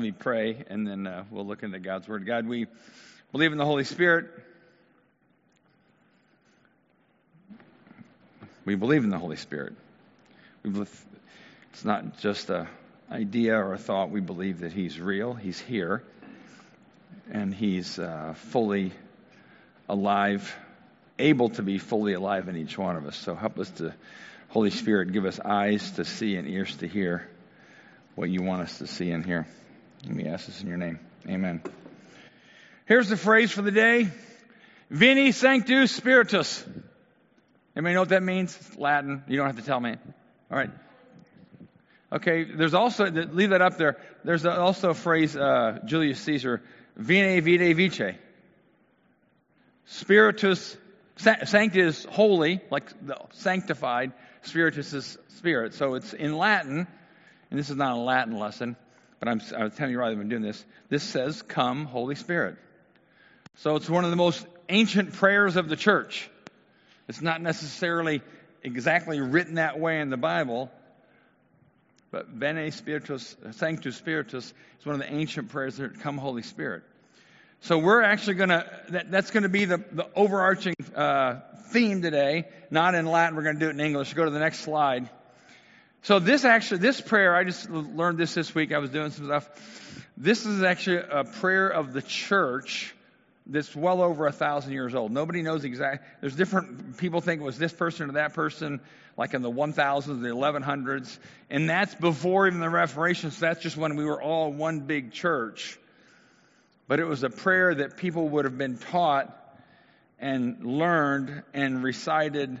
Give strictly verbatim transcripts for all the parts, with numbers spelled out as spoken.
Let me pray, and then uh, we'll look into God's Word. God, we believe in the Holy Spirit. We believe in the Holy Spirit. We believe, it's not just an idea or a thought. We believe that He's real, He's here, and He's uh, fully alive, able to be fully alive in each one of us. So help us to, Holy Spirit, give us eyes to see and ears to hear what you want us to see and hear. And we ask this in your name. Amen. Here's the phrase for the day. Veni Sancte Spiritus. Anybody know what that means? It's Latin. You don't have to tell me. All right. Okay, there's also, leave that up there. There's also a phrase, uh, Julius Caesar, Vini, Vidi, Vici. Spiritus, sanctus is holy, like the sanctified. Spiritus is spirit. So it's in Latin, and this is not a Latin lesson, but I'm, I'm telling you rather than doing this. This says, come, Holy Spirit. So it's one of the most ancient prayers of the church. It's not necessarily exactly written that way in the Bible, but Veni Spiritus, Sanctus Spiritus is one of the ancient prayers that come Holy Spirit. So we're actually going to, that, that's going to be the, the overarching uh, theme today. Not in Latin, we're going to do it in English. Go to the next slide. So this actually, this prayer, I just learned this this week. I was doing some stuff. This is actually a prayer of the church that's well over a thousand years old. Nobody knows exactly. There's different people think it was this person or that person, like in the one thousands, the eleven hundreds. And that's before even the Reformation. So that's just when we were all one big church. But it was a prayer that people would have been taught and learned and recited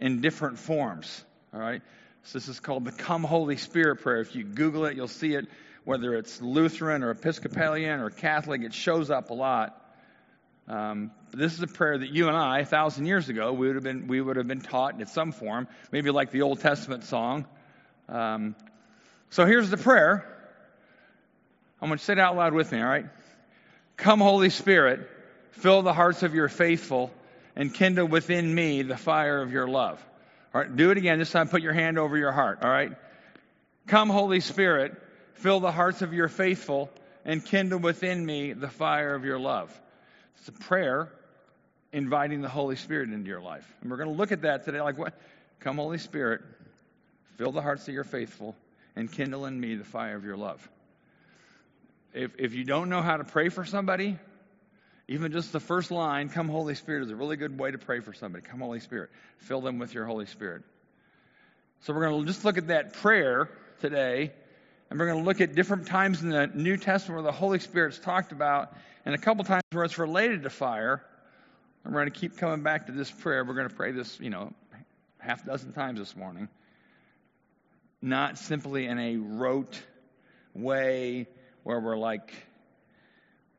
in different forms. All right. So this is called the Come Holy Spirit prayer. If you Google it, you'll see it. Whether it's Lutheran or Episcopalian or Catholic, it shows up a lot. Um, this is a prayer that you and I, a thousand years ago, we would have been we would have been taught in some form, maybe like the Old Testament song. Um, so here's the prayer. I'm going to say it out loud with me, all right? Come, Holy Spirit, fill the hearts of your faithful and kindle within me the fire of your love. All right, do it again. This time, put your hand over your heart, all right? Come, Holy Spirit, fill the hearts of your faithful and kindle within me the fire of your love. It's a prayer inviting the Holy Spirit into your life. And we're going to look at that today like what? Come, Holy Spirit, fill the hearts of your faithful and kindle in me the fire of your love. If if you don't know how to pray for somebody, even just the first line, come, Holy Spirit, is a really good way to pray for somebody. Come, Holy Spirit, fill them with your Holy Spirit. So we're going to just look at that prayer today. And we're going to look at different times in the New Testament where the Holy Spirit's talked about, and a couple times where it's related to fire. And we're going to keep coming back to this prayer. We're going to pray this, you know, half a dozen times this morning. Not simply in a rote way where we're like,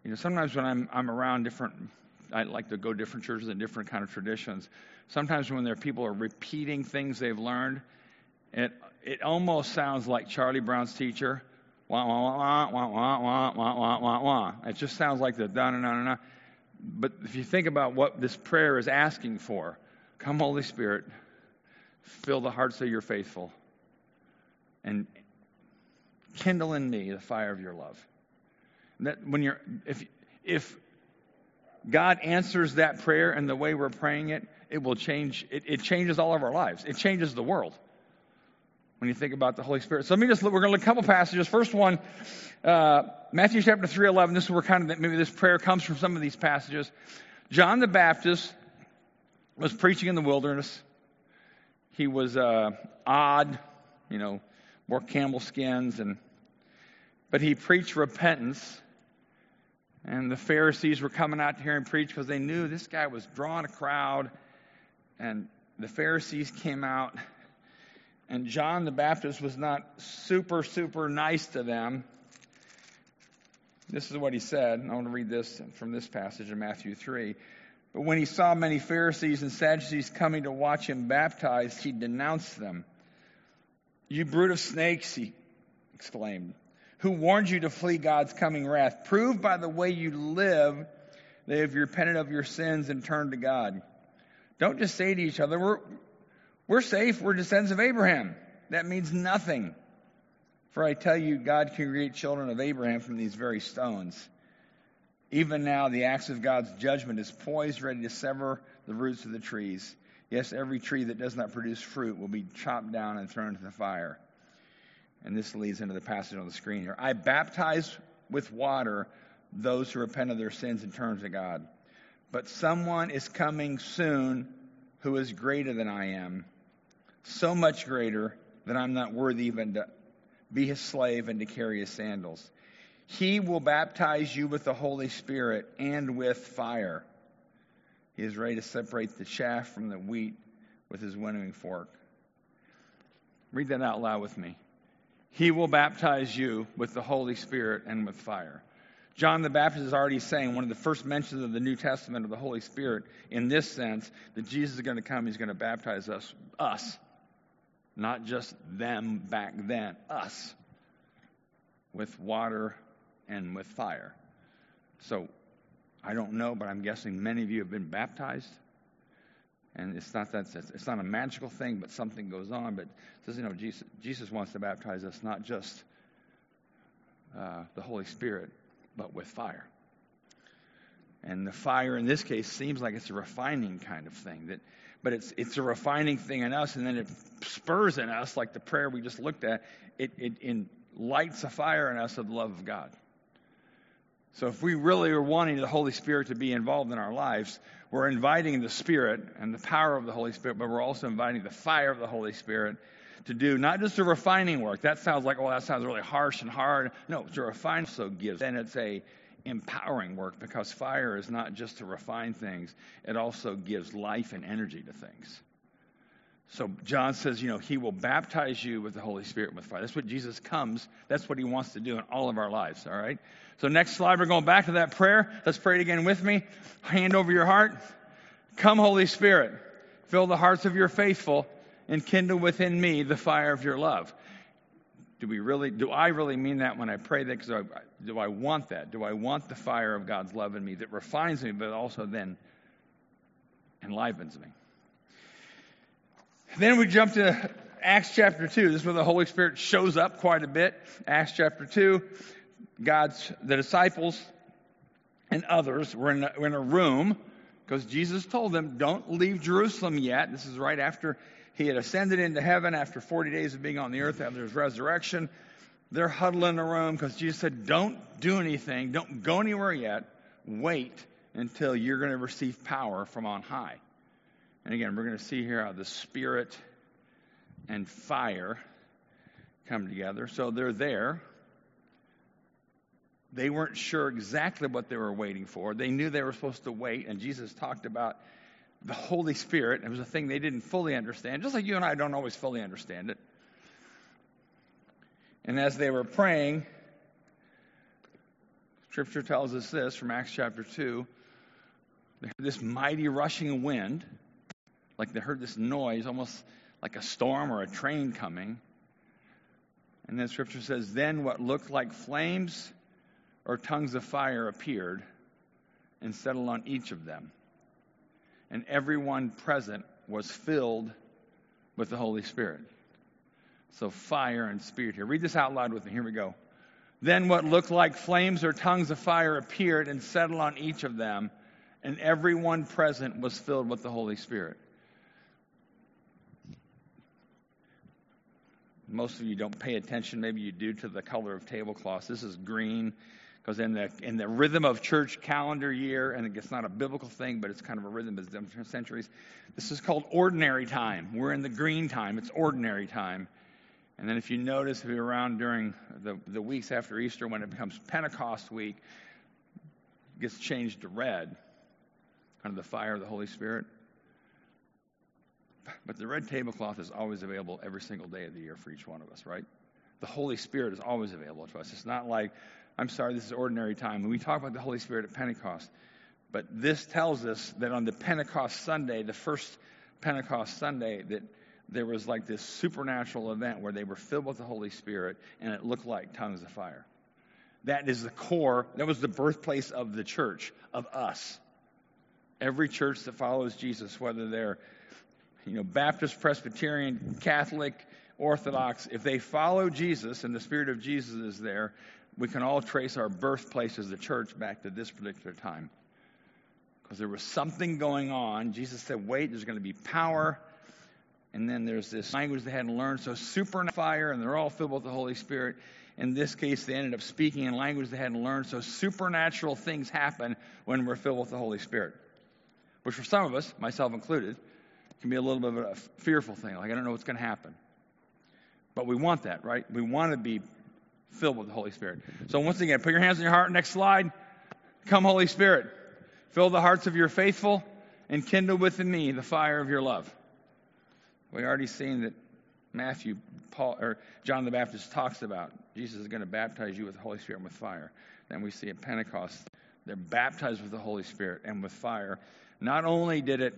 you know, sometimes when I'm I'm around different, I like to go to different churches and different kind of traditions. Sometimes when there are people are repeating things they've learned, it it almost sounds like Charlie Brown's teacher. Wah, wah, wah, wah, wah, wah, wah, wah, wah, wah. It just sounds like the da, na, na, na, na. But if you think about what this prayer is asking for, come, Holy Spirit, fill the hearts of your faithful, and kindle in me the fire of your love. And that when you're, if if God answers that prayer and the way we're praying it, it will change. It, it changes all of our lives. It changes the world. When you think about the Holy Spirit. So let me just, look, we're going to look at a couple passages. First one, uh, Matthew chapter three eleven. This is where kind of maybe this prayer comes from some of these passages. John the Baptist was preaching in the wilderness. He was uh, odd, you know, wore camel skins. and But he preached repentance. And the Pharisees were coming out to hear him preach because they knew this guy was drawing a crowd. And the Pharisees came out. And John the Baptist was not super, super nice to them. This is what he said. I want to read this from this passage in Matthew three. But when he saw many Pharisees and Sadducees coming to watch him baptized, he denounced them. You brood of snakes, he exclaimed, who warned you to flee God's coming wrath. Prove by the way you live that you have repented of your sins and turned to God. Don't just say to each other, we're... We're safe. We're descendants of Abraham. That means nothing. For I tell you, God can create children of Abraham from these very stones. Even now, the axe of God's judgment is poised, ready to sever the roots of the trees. Yes, every tree that does not produce fruit will be chopped down and thrown into the fire." And this leads into the passage on the screen here. "I baptize with water those who repent of their sins and turn to God. But someone is coming soon who is greater than I am, so much greater that I'm not worthy even to be his slave and to carry his sandals. He will baptize you with the Holy Spirit and with fire. He is ready to separate the chaff from the wheat with his winnowing fork." Read that out loud with me. He will baptize you with the Holy Spirit and with fire. John the Baptist is already saying, one of the first mentions of the New Testament of the Holy Spirit, in this sense, that Jesus is going to come, he's going to baptize us, us, not just them back then, us, with water and with fire. So, I don't know, but I'm guessing many of you have been baptized. And it's not that it's not a magical thing, but something goes on. But it says, you know, Jesus, Jesus wants to baptize us not just uh, the Holy Spirit, but with fire. And the fire in this case seems like it's a refining kind of thing. That, but it's it's a refining thing in us, and then it spurs in us, like the prayer we just looked at. It it, it lights a fire in us of the love of God. So if we really are wanting the Holy Spirit to be involved in our lives, we're inviting the Spirit and the power of the Holy Spirit, but we're also inviting the fire of the Holy Spirit to do not just a refining work. That sounds like, oh, that sounds really harsh and hard. No, to refine also gives. Then it's a empowering work, because fire is not just to refine things. It also gives life and energy to things. So John says, you know, he will baptize you with the Holy Spirit and with fire. That's what Jesus comes. That's what he wants to do in all of our lives, all right? So next slide, we're going back to that prayer. Let's pray it again with me. Hand over your heart. Come, Holy Spirit, fill the hearts of your faithful and kindle within me the fire of your love. Do we really, do I really mean that when I pray that? Because I, do I want that? Do I want the fire of God's love in me that refines me, but also then enlivens me? Then we jump to Acts chapter two. This is where the Holy Spirit shows up quite a bit. Acts chapter two, God's, the disciples and others were in a, were in a room because Jesus told them, don't leave Jerusalem yet. This is right after he had ascended into heaven, after forty days of being on the earth, after his resurrection. They're huddling in a room because Jesus said, don't do anything. Don't go anywhere yet. Wait until you're going to receive power from on high. And again, we're going to see here how the Spirit and fire come together. So they're there. They weren't sure exactly what they were waiting for. They knew they were supposed to wait, and Jesus talked about the Holy Spirit. It was a thing they didn't fully understand, just like you and I don't always fully understand it. And as they were praying, Scripture tells us this from Acts chapter two, they heard this mighty rushing wind. Like they heard this noise, almost like a storm or a train coming. And then Scripture says, then what looked like flames or tongues of fire appeared and settled on each of them. And everyone present was filled with the Holy Spirit. So fire and Spirit here. Read this out loud with me. Here we go. Then what looked like flames or tongues of fire appeared and settled on each of them. And everyone present was filled with the Holy Spirit. Most of you don't pay attention. Maybe you do to the color of tablecloths. This is green because in the in the rhythm of church calendar year, and it's not a biblical thing, but it's kind of a rhythm of different centuries. This is called ordinary time. We're in the green time. It's ordinary time. And then if you notice, if you're around during the, the weeks after Easter, when it becomes Pentecost week, it gets changed to red under the fire of the Holy Spirit. But the red tablecloth is always available every single day of the year for each one of us, right? The Holy Spirit is always available to us. It's not like, I'm sorry, this is ordinary time. When we talk about the Holy Spirit at Pentecost, but this tells us that on the Pentecost Sunday, the first Pentecost Sunday, that there was like this supernatural event where they were filled with the Holy Spirit and it looked like tongues of fire. That is the core, that was the birthplace of the church, of us. Every church that follows Jesus, whether they're You know, Baptist, Presbyterian, Catholic, Orthodox, if they follow Jesus and the Spirit of Jesus is there, we can all trace our birthplace as the church back to this particular time. Because there was something going on. Jesus said, wait, there's going to be power. And then there's this language they hadn't learned. So supernatural fire, and they're all filled with the Holy Spirit. In this case, they ended up speaking in language they hadn't learned. So supernatural things happen when we're filled with the Holy Spirit. Which for some of us, myself included, can be a little bit of a fearful thing. Like, I don't know what's going to happen. But we want that, right? We want to be filled with the Holy Spirit. So once again, put your hands on your heart. Next slide. Come, Holy Spirit. Fill the hearts of your faithful and kindle within me the fire of your love. We already seen that Matthew, Paul, or John the Baptist talks about Jesus is going to baptize you with the Holy Spirit and with fire. Then we see at Pentecost, they're baptized with the Holy Spirit and with fire. Not only did it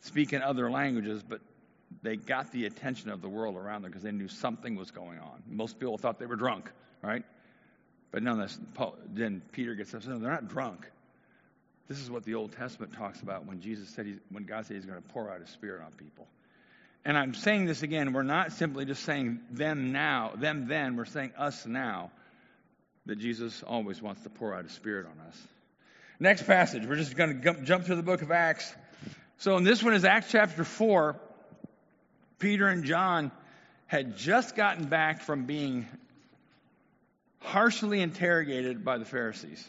speak in other languages, but they got the attention of the world around them because they knew something was going on. Most people thought they were drunk, right? But nonetheless, Paul, then Peter gets up and says, no, they're not drunk. This is what the Old Testament talks about when Jesus said, he's, when God said he's going to pour out his Spirit on people. And I'm saying this again, we're not simply just saying them now, them then, we're saying us now, that Jesus always wants to pour out his Spirit on us. Next passage, we're just going to jump through the book of Acts. So in this one is Acts chapter four. Peter and John had just gotten back from being harshly interrogated by the Pharisees.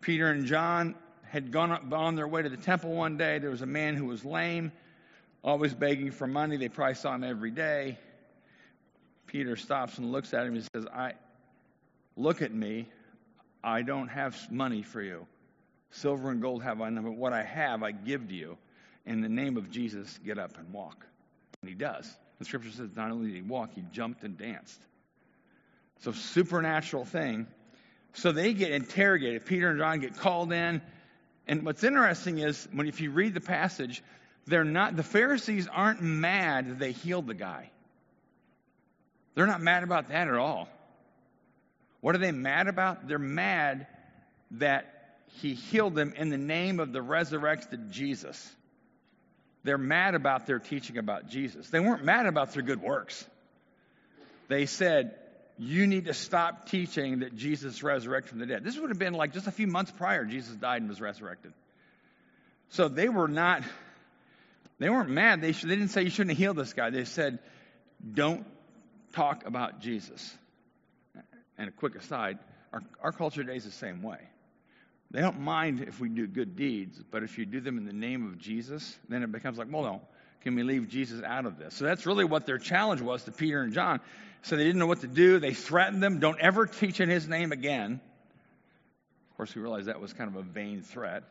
Peter and John had gone up on their way to the temple one day. There was a man who was lame, always begging for money. They probably saw him every day. Peter stops and looks at him and says, I look at me. I don't have money for you. Silver and gold have I none, but what I have I give to you. In the name of Jesus, get up and walk. And he does. The scripture says not only did he walk, he jumped and danced. So supernatural thing. So they get interrogated. Peter and John get called in. And what's interesting is when if you read the passage, they're not the Pharisees aren't mad that they healed the guy. They're not mad about that at all. What are they mad about? They're mad that he healed them in the name of the resurrected Jesus. They're mad about their teaching about Jesus. They weren't mad about their good works. They said, you need to stop teaching that Jesus resurrected from the dead. This would have been like just a few months prior, Jesus died and was resurrected. So they were not, they weren't mad. They, should, they didn't say you shouldn't heal this guy. They said, don't talk about Jesus. And a quick aside, our, our culture today is the same way. They don't mind if we do good deeds, but if you do them in the name of Jesus, then it becomes like, well, no, can we leave Jesus out of this? So that's really what their challenge was to Peter and John. So they didn't know what to do. They threatened them, don't ever teach in his name again. Of course, we realized that was kind of a vain threat.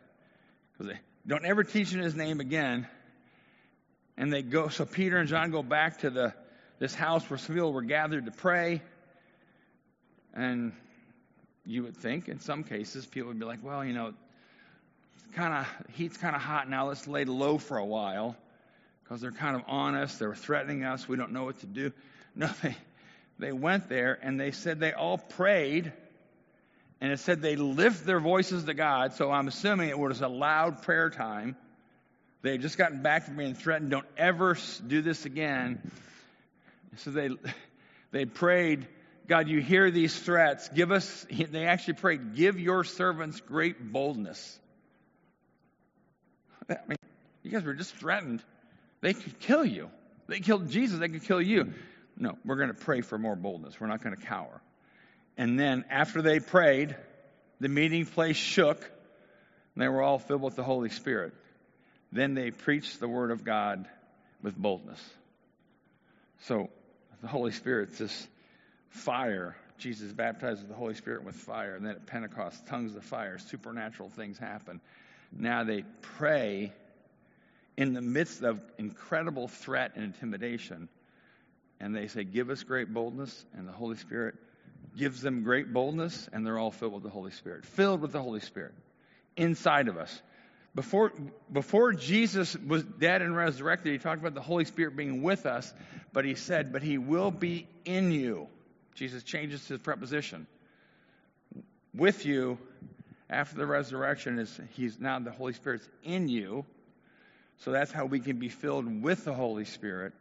Because they don't ever teach in his name again. And they go, so Peter and John go back to the this house where some people were gathered to pray. And you would think, in some cases, people would be like, well, you know, kind of heat's kind of hot now. Let's lay low for a while because they're kind of on us. They're threatening us. We don't know what to do. No, they, they went there, and they said they all prayed, and it said they lift their voices to God. So I'm assuming it was a loud prayer time. They had just gotten back from being threatened. Don't ever do this again. So they they prayed, God, you hear these threats. Give us, they actually prayed, give your servants great boldness. I mean, you guys were just threatened. They could kill you. They killed Jesus. They could kill you. No, we're going to pray for more boldness. We're not going to cower. And then after they prayed, the meeting place shook, and they were all filled with the Holy Spirit. Then they preached the word of God with boldness. So the Holy Spirit just fire. Jesus baptized with the Holy Spirit with fire. And then at Pentecost, tongues of fire, supernatural things happen. Now they pray in the midst of incredible threat and intimidation. And they say, give us great boldness. And the Holy Spirit gives them great boldness. And they're all filled with the Holy Spirit. Filled with the Holy Spirit. Inside of us. Before, before Jesus was dead and resurrected, he talked about the Holy Spirit being with us. But he said, but he will be in you. Jesus changes his preposition. With you, after the resurrection, is he's now the Holy Spirit's in you. So that's how we can be filled with the Holy Spirit.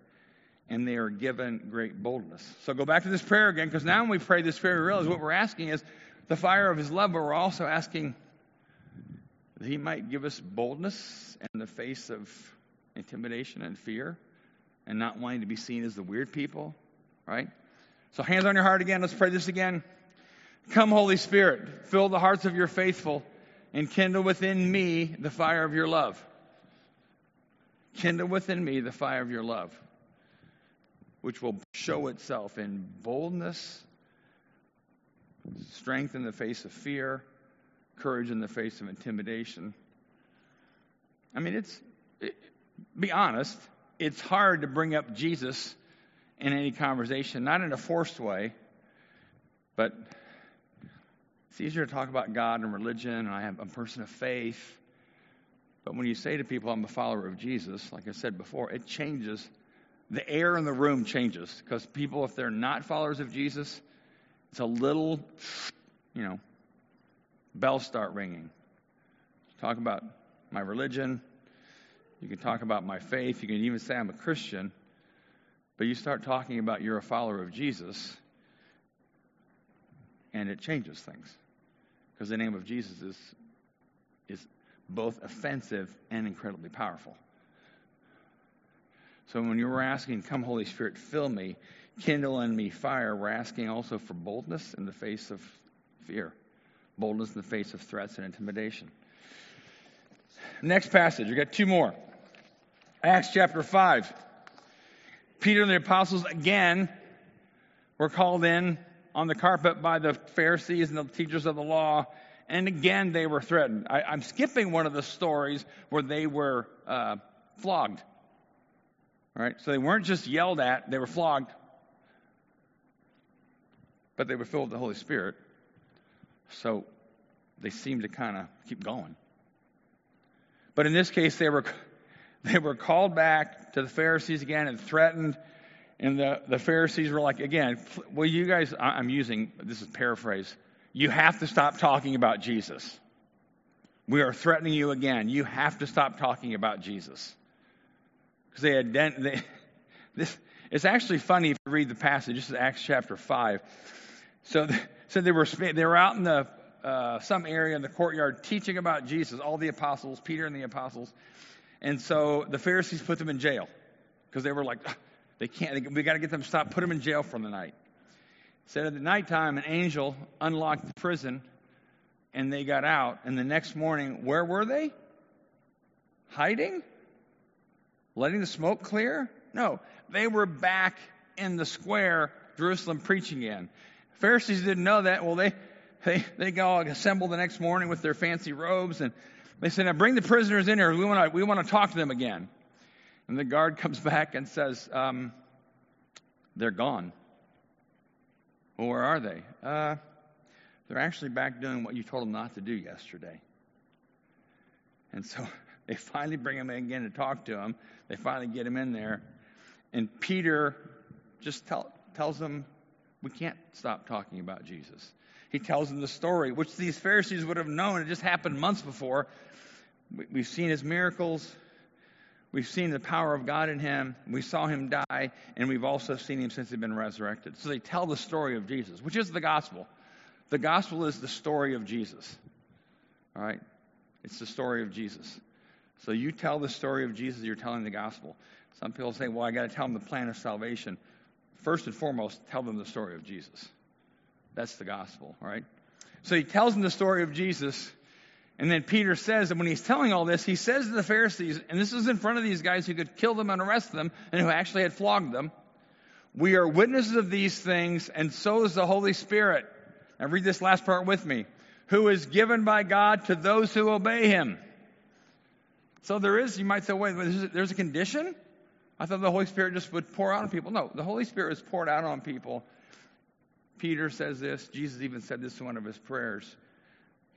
and they are given great boldness. So go back to this prayer again, because now when we pray this prayer, we realize what we're asking is the fire of his love, but we're also asking that he might give us boldness in the face of intimidation and fear and not wanting to be seen as the weird people, right? So hands on your heart again. Let's pray this again. Come, Holy Spirit, fill the hearts of your faithful and kindle within me the fire of your love. Kindle within me the fire of your love, which will show itself in boldness, strength in the face of fear, courage in the face of intimidation. I mean, it's, it, be honest, it's hard to bring up Jesus in any conversation, not in a forced way, but it's easier to talk about God and religion, and I am a person of faith. But when you say to people, I'm a follower of Jesus, like I said before, it changes. The air in the room changes, because people, if they're not followers of Jesus, it's a little, you know, bells start ringing. Talk about my religion. You can talk about my faith. You can even say I'm a Christian. But you start talking about you're a follower of Jesus, and it changes things, because the name of Jesus is is both offensive and incredibly powerful. So when you were asking, come Holy Spirit, fill me, kindle in me fire, we're asking also for boldness in the face of fear, boldness in the face of threats and intimidation. Next passage, we've got two more. Acts chapter five. Peter and the apostles again were called in on the carpet by the Pharisees and the teachers of the law. And again, they were threatened. I, I'm skipping one of the stories where they were uh, flogged. All right, so they weren't just yelled at, they were flogged. But they were filled with the Holy Spirit. So they seemed to kind of keep going. But in this case, they were they were called back to the Pharisees again and threatened. And the, the Pharisees were like, again, well, you guys, I'm using, this is paraphrase, you have to stop talking about Jesus. We are threatening you again. You have to stop talking about Jesus. Because they had they, this. It's actually funny if you read the passage. This is Acts chapter five. So, the, so they were they were out in the uh, some area in the courtyard teaching about Jesus. All the apostles, Peter and the apostles, and so the Pharisees put them in jail because they were like, they can't. They, we got to get them stopped. Put them in jail for the night. Said at the nighttime, an angel unlocked the prison, and they got out. And the next morning, where were they? Hiding. Letting the smoke clear? No. They were back in the square, Jerusalem, preaching again. Pharisees didn't know that. Well, they they they all assembled the next morning with their fancy robes, and they said, now bring the prisoners in here. We want to we want to talk to them again. And the guard comes back and says, um, they're gone. Well, where are they? Uh, they're actually back doing what you told them not to do yesterday. And so they finally bring him in again to talk to him. They finally get him in there. And Peter just tell, tells them, we can't stop talking about Jesus. He tells them the story, which these Pharisees would have known. It just happened months before. We, we've seen his miracles. We've seen the power of God in him. We saw him die, and we've also seen him since he'd been resurrected. So they tell the story of Jesus, which is the gospel. The gospel is the story of Jesus. All right? It's the story of Jesus. So you tell the story of Jesus, you're telling the gospel. Some people say, well, I got to tell them the plan of salvation. First and foremost, tell them the story of Jesus. That's the gospel, right? So he tells them the story of Jesus. And then Peter says that when he's telling all this, he says to the Pharisees, and this is in front of these guys who could kill them and arrest them and who actually had flogged them, we are witnesses of these things, and so is the Holy Spirit. Now read this last part with me. Who is given by God to those who obey him. So there is, you might say, wait, there's a condition? I thought the Holy Spirit just would pour out on people. No, the Holy Spirit is poured out on people. Peter says this. Jesus even said this in one of his prayers.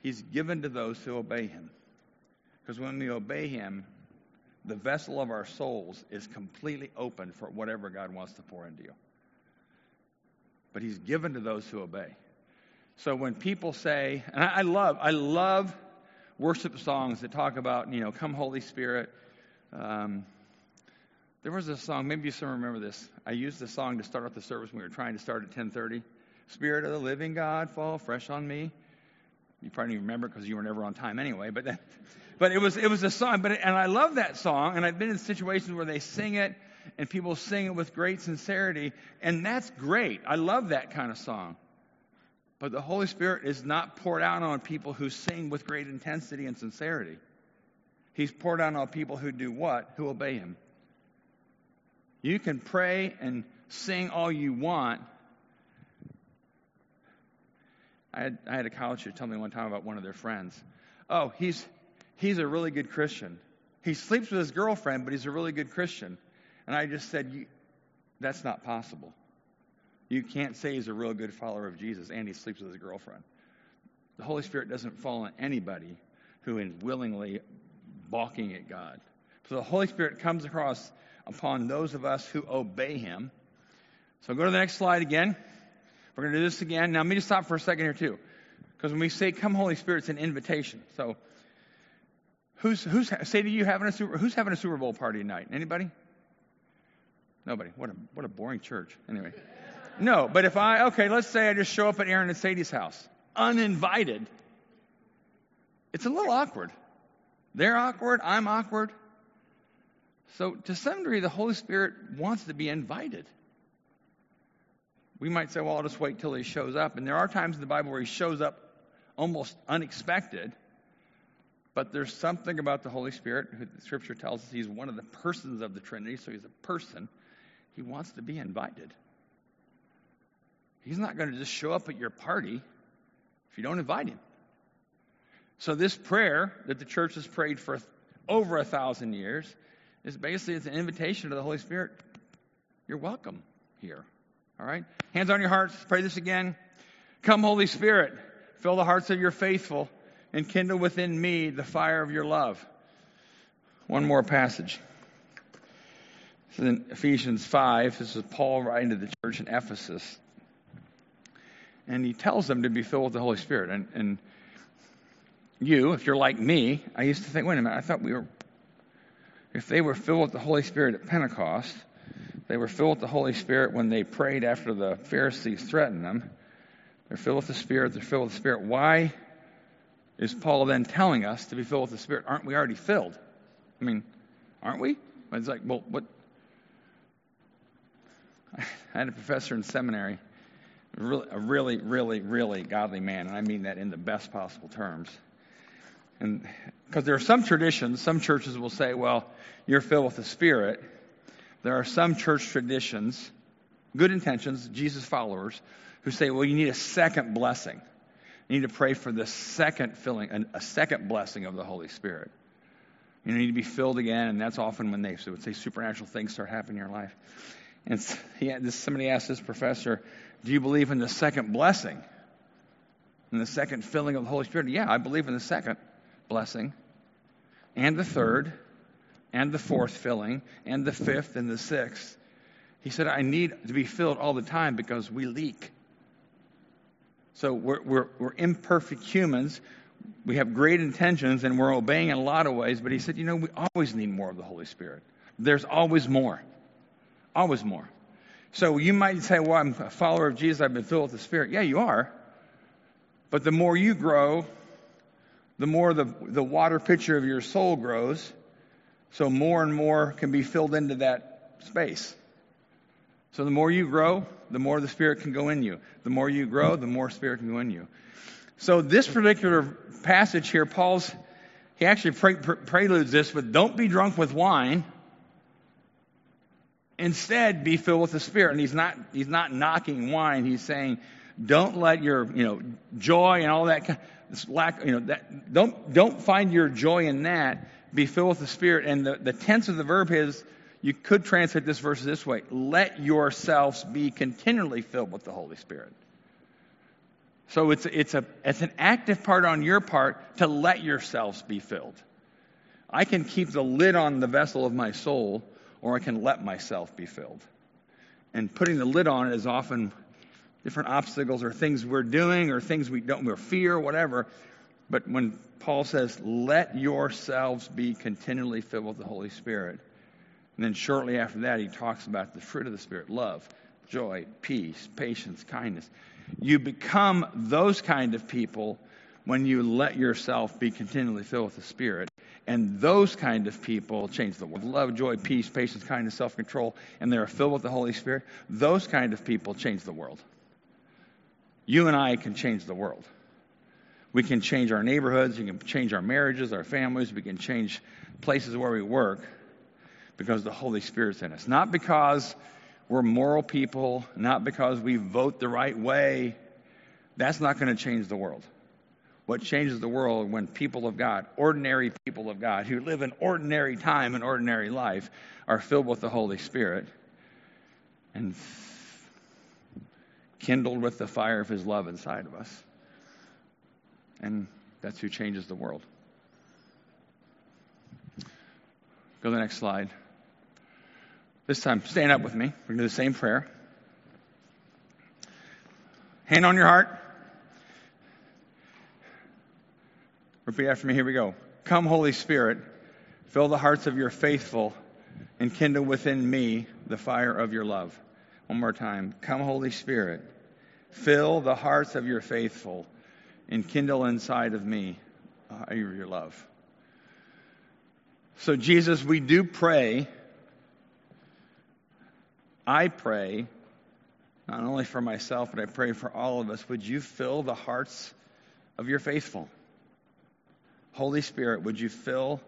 He's given to those who obey him. Because when we obey him, the vessel of our souls is completely open for whatever God wants to pour into you. But he's given to those who obey. So when people say, and I love, I love worship songs that talk about, you know, come Holy Spirit, um, There was a song, maybe some remember this. I used the song to start off the service when we were trying to start at ten thirty. Spirit of the living God, fall fresh on me. You probably don't remember because you were never on time anyway. But that, but it was it was a song. But it, and I love that song. And I've been in situations where they sing it and people sing it with great sincerity. And that's great. I love that kind of song. But the Holy Spirit is not poured out on people who sing with great intensity and sincerity. He's poured out on people who do what? Who obey Him. You can pray and sing all you want. I had, I had a college student tell me one time about one of their friends. Oh, he's he's a really good Christian. He sleeps with his girlfriend, but he's a really good Christian. And I just said, you, that's not possible. You can't say he's a real good follower of Jesus and he sleeps with his girlfriend. The Holy Spirit doesn't fall on anybody who is willingly balking at God. So the Holy Spirit comes across upon those of us who obey Him. So go to the next slide again. We're going to do this again. Now, let me just stop for a second here, too. Because when we say, come, Holy Spirit, it's an invitation. So, who's, who's say to you, having a Super, who's having a Super Bowl party tonight? Anybody? Nobody. What a what a boring church. Anyway. No, but if I, okay, let's say I just show up at Aaron and Sadie's house, uninvited. It's a little awkward. They're awkward. I'm awkward. So to some degree, the Holy Spirit wants to be invited. We might say, well, I'll just wait till He shows up. And there are times in the Bible where He shows up almost unexpected. But there's something about the Holy Spirit, who the Scripture tells us He's one of the persons of the Trinity, so He's a person. He wants to be invited. He's not going to just show up at your party if you don't invite Him. So this prayer that the church has prayed for over a thousand years is basically it's an invitation to the Holy Spirit. You're welcome here. All right? Hands on your hearts. Pray this again. Come, Holy Spirit, fill the hearts of your faithful and kindle within me the fire of your love. One more passage. This is in Ephesians five. This is Paul writing to the church in Ephesus. And he tells them to be filled with the Holy Spirit. And, and you, if you're like me, I used to think, wait a minute, I thought we were, if they were filled with the Holy Spirit at Pentecost, they were filled with the Holy Spirit when they prayed after the Pharisees threatened them. They're filled with the Spirit. They're filled with the Spirit. Why is Paul then telling us to be filled with the Spirit? Aren't we already filled? I mean, aren't we? It's like, well, what? I had a professor in seminary, a really, really, really godly man, and I mean that in the best possible terms. And because there are some traditions, some churches will say, well, you're filled with the Spirit. There are some church traditions, good intentions, Jesus followers, who say, well, you need a second blessing. You need to pray for the second filling, a second blessing of the Holy Spirit. You need to be filled again, and that's often when they would say supernatural things start happening in your life. And somebody asked this professor, do you believe in the second blessing? In the second filling of the Holy Spirit? Yeah, I believe in the second blessing. And the third. And the fourth filling, and the fifth, and the sixth. He said, I need to be filled all the time because we leak. So we're, we're, we're imperfect humans. We have great intentions, and we're obeying in a lot of ways. But he said, you know, we always need more of the Holy Spirit. There's always more. Always more. So you might say, well, I'm a follower of Jesus. I've been filled with the Spirit. Yeah, you are. But the more you grow, the more the, the water pitcher of your soul grows. So more and more can be filled into that space. So the more you grow, the more the Spirit can go in you. The more you grow, the more Spirit can go in you. So this particular passage here, Paul's, he actually pre- pre- preludes this, but don't be drunk with wine. Instead, be filled with the Spirit. And he's not, he's not knocking wine. He's saying, don't let your, you know, joy and all that lack, you know, that don't don't find your joy in that. Be filled with the Spirit. And the, the tense of the verb is, you could translate this verse this way. Let yourselves be continually filled with the Holy Spirit. So it's it's a it's an active part on your part to let yourselves be filled. I can keep the lid on the vessel of my soul, or I can let myself be filled. And putting the lid on is often different obstacles or things we're doing or things we don't, or fear, whatever. But when Paul says, let yourselves be continually filled with the Holy Spirit, And then shortly after that, he talks about the fruit of the Spirit: love, joy, peace, patience, kindness. You become those kind of people when you let yourself be continually filled with the Spirit. And those kind of people change the world. Love, joy, peace, patience, kindness, self-control, and they're filled with the Holy Spirit. Those kind of people change the world. You and I can change the world. We can change our neighborhoods. We can change our marriages, our families. We can change places where we work because the Holy Spirit's in us. Not because we're moral people, not because we vote the right way. That's not going to change the world. What changes the world when people of God, ordinary people of God, who live an ordinary time and ordinary life, are filled with the Holy Spirit and kindled with the fire of His love inside of us. And that's who changes the world. Go to the next slide. This time, stand up with me. We're going to do the same prayer. Hand on your heart. Repeat after me. Here we go. Come, Holy Spirit, fill the hearts of your faithful and kindle within me the fire of your love. One more time. Come, Holy Spirit, fill the hearts of your faithful and kindle inside of me the fire of your love. So, Jesus, we do pray. I pray, not only for myself, but I pray for all of us. Would you fill the hearts of your faithful? Holy Spirit, would you fill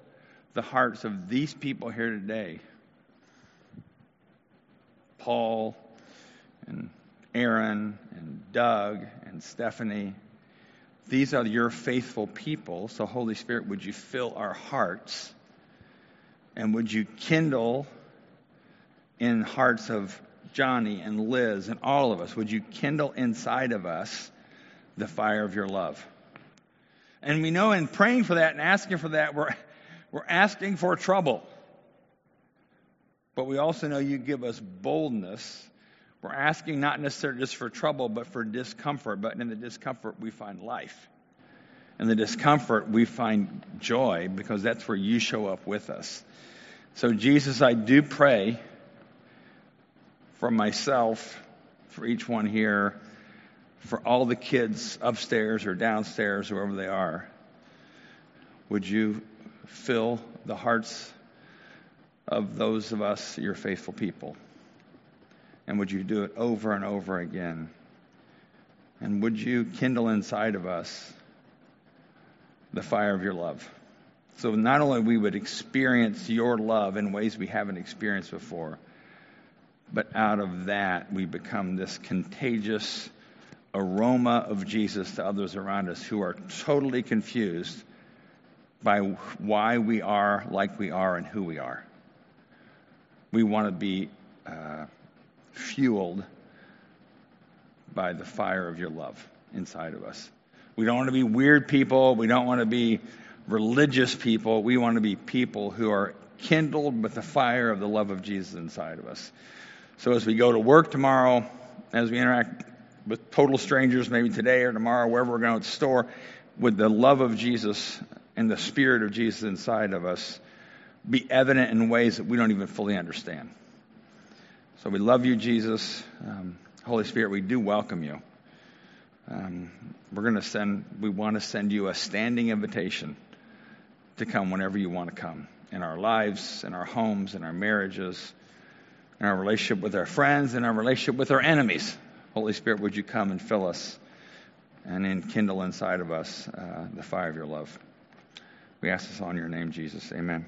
the hearts of these people here today? Paul and Aaron and Doug and Stephanie. These are your faithful people. So, Holy Spirit, would you fill our hearts? And would you kindle in hearts of Johnny and Liz and all of us? Would you kindle inside of us the fire of your love? And we know in praying for that and asking for that, we're, we're asking for trouble. But we also know you give us boldness. We're asking not necessarily just for trouble, but for discomfort. But in the discomfort, we find life. In the discomfort, we find joy, because that's where you show up with us. So, Jesus, I do pray for myself, for each one here, for all the kids upstairs or downstairs, wherever they are. Would you fill the hearts of those of us, your faithful people? And would you do it over and over again? And would you kindle inside of us the fire of your love? So not only we would experience your love in ways we haven't experienced before, but out of that we become this contagious aroma of Jesus to others around us who are totally confused by why we are like we are and who we are. We want to be uh, fueled by the fire of your love inside of us. We don't want to be weird people. We don't want to be religious people. We want to be people who are kindled with the fire of the love of Jesus inside of us. So as we go to work tomorrow, as we interact with total strangers, maybe today or tomorrow, wherever we're going to the store, would the love of Jesus and the Spirit of Jesus inside of us be evident in ways that we don't even fully understand? So we love you, Jesus. Um, Holy Spirit, we do welcome you. Um, we're going to send, we want to send you a standing invitation to come whenever you want to come, in our lives, in our homes, in our marriages, in our relationship with our friends, in our relationship with our enemies. Holy Spirit, would you come and fill us and enkindle inside of us uh, the fire of your love? We ask this all in your name, Jesus. Amen.